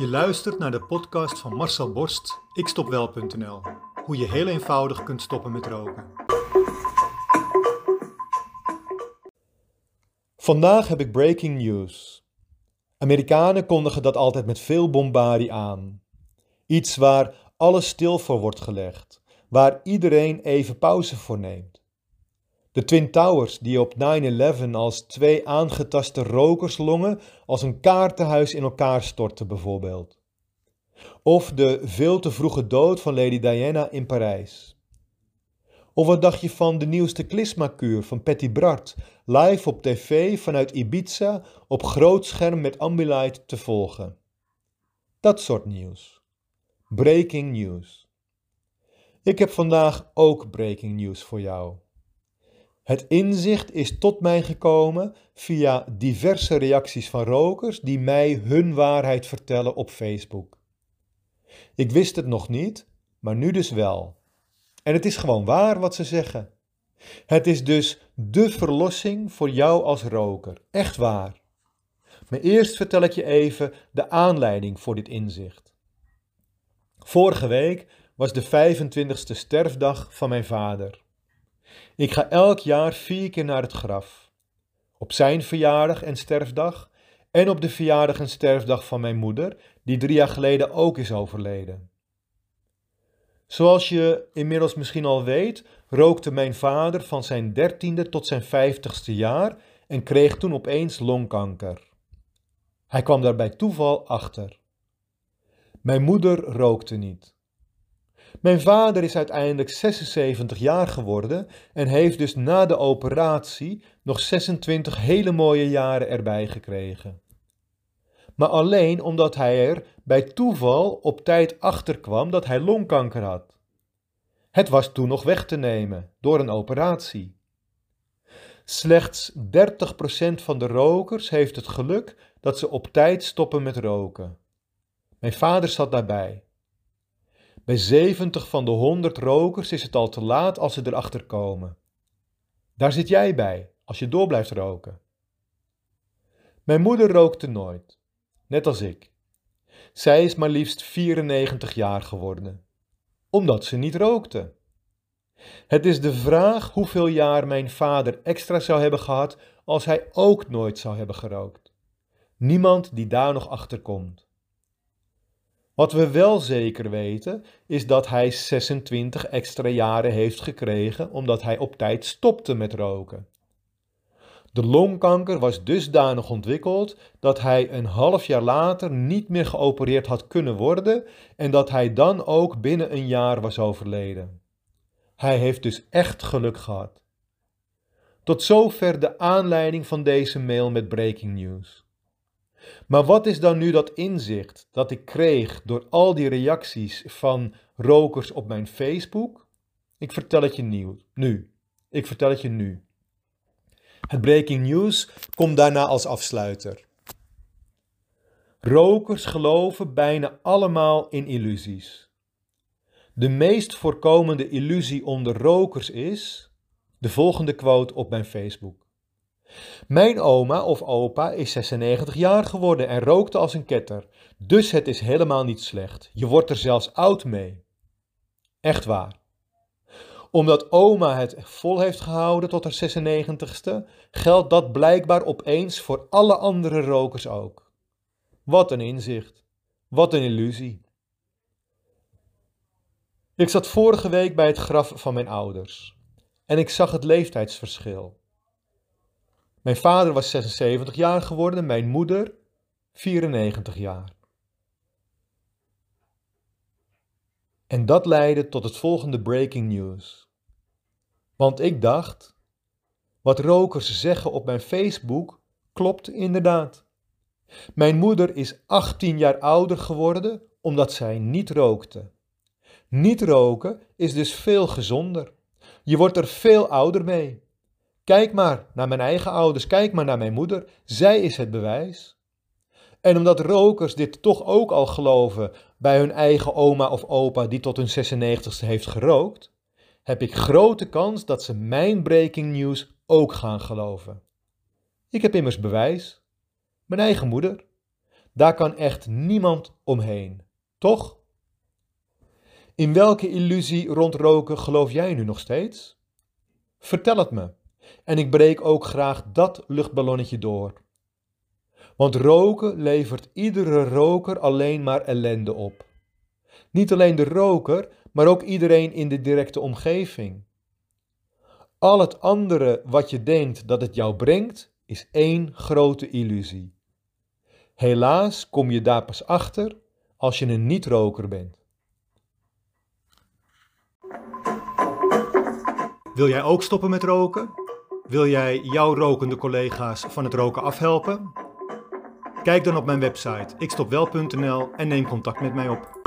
Je luistert naar de podcast van Marcel Borst, ikstopwel.nl. Hoe je heel eenvoudig kunt stoppen met roken. Vandaag heb ik breaking news. Amerikanen kondigen dat altijd met veel bombardie aan. Iets waar alles stil voor wordt gelegd. Waar iedereen even pauze voor neemt. De Twin Towers die op 9/11 als twee aangetaste rokerslongen als een kaartenhuis in elkaar stortten bijvoorbeeld. Of de veel te vroege dood van Lady Diana in Parijs. Of wat dacht je van de nieuwste klismakuur van Patty Brard, live op tv vanuit Ibiza op groot scherm met Ambilight te volgen. Dat soort nieuws. Breaking news. Ik heb vandaag ook breaking news voor jou. Het inzicht is tot mij gekomen via diverse reacties van rokers die mij hun waarheid vertellen op Facebook. Ik wist het nog niet, maar nu dus wel. En het is gewoon waar wat ze zeggen. Het is dus de verlossing voor jou als roker. Echt waar. Maar eerst vertel ik je even de aanleiding voor dit inzicht. Vorige week was de 25e sterfdag van mijn vader. Ik ga elk jaar 4 keer naar het graf. Op zijn verjaardag en sterfdag en op de verjaardag en sterfdag van mijn moeder, die 3 jaar geleden ook is overleden. Zoals je inmiddels misschien al weet, rookte mijn vader van zijn 13e tot zijn 50ste jaar en kreeg toen opeens longkanker. Hij kwam daar bij toeval achter. Mijn moeder rookte niet. Mijn vader is uiteindelijk 76 jaar geworden en heeft dus na de operatie nog 26 hele mooie jaren erbij gekregen. Maar alleen omdat hij er bij toeval op tijd achter kwam dat hij longkanker had. Het was toen nog weg te nemen door een operatie. Slechts 30% van de rokers heeft het geluk dat ze op tijd stoppen met roken. Mijn vader zat daarbij. Bij 70 van de 100 rokers is het al te laat als ze erachter komen. Daar zit jij bij, als je door blijft roken. Mijn moeder rookte nooit, net als ik. Zij is maar liefst 94 jaar geworden, omdat ze niet rookte. Het is de vraag hoeveel jaar mijn vader extra zou hebben gehad als hij ook nooit zou hebben gerookt. Niemand die daar nog achter komt. Wat we wel zeker weten, is dat hij 26 extra jaren heeft gekregen omdat hij op tijd stopte met roken. De longkanker was dusdanig ontwikkeld dat hij een half jaar later niet meer geopereerd had kunnen worden en dat hij dan ook binnen een jaar was overleden. Hij heeft dus echt geluk gehad. Tot zover de aanleiding van deze mail met breaking news. Maar wat is dan nu dat inzicht dat ik kreeg door al die reacties van rokers op mijn Facebook? Ik vertel het je nu. Het breaking news komt daarna als afsluiter. Rokers geloven bijna allemaal in illusies. De meest voorkomende illusie onder rokers is, de volgende quote op mijn Facebook. Mijn oma of opa is 96 jaar geworden en rookte als een ketter, dus het is helemaal niet slecht. Je wordt er zelfs oud mee. Echt waar. Omdat oma het vol heeft gehouden tot haar 96ste, geldt dat blijkbaar opeens voor alle andere rokers ook. Wat een inzicht. Wat een illusie. Ik zat vorige week bij het graf van mijn ouders en ik zag het leeftijdsverschil. Mijn vader was 76 jaar geworden, mijn moeder 94 jaar. En dat leidde tot het volgende breaking news. Want ik dacht, wat rokers zeggen op mijn Facebook klopt inderdaad. Mijn moeder is 18 jaar ouder geworden omdat zij niet rookte. Niet roken is dus veel gezonder. Je wordt er veel ouder mee. Kijk maar naar mijn eigen ouders, kijk maar naar mijn moeder. Zij is het bewijs. En omdat rokers dit toch ook al geloven bij hun eigen oma of opa die tot hun 96ste heeft gerookt, heb ik grote kans dat ze mijn breaking news ook gaan geloven. Ik heb immers bewijs. Mijn eigen moeder. Daar kan echt niemand omheen, toch? In welke illusie rond roken geloof jij nu nog steeds? Vertel het me en ik breek ook graag dat luchtballonnetje door. Want roken levert iedere roker alleen maar ellende op. Niet alleen de roker, maar ook iedereen in de directe omgeving. Al het andere wat je denkt dat het jou brengt, is één grote illusie. Helaas kom je daar pas achter als je een niet-roker bent. Wil jij ook stoppen met roken? Wil jij jouw rokende collega's van het roken afhelpen? Kijk dan op mijn website ikstopwel.nl en neem contact met mij op.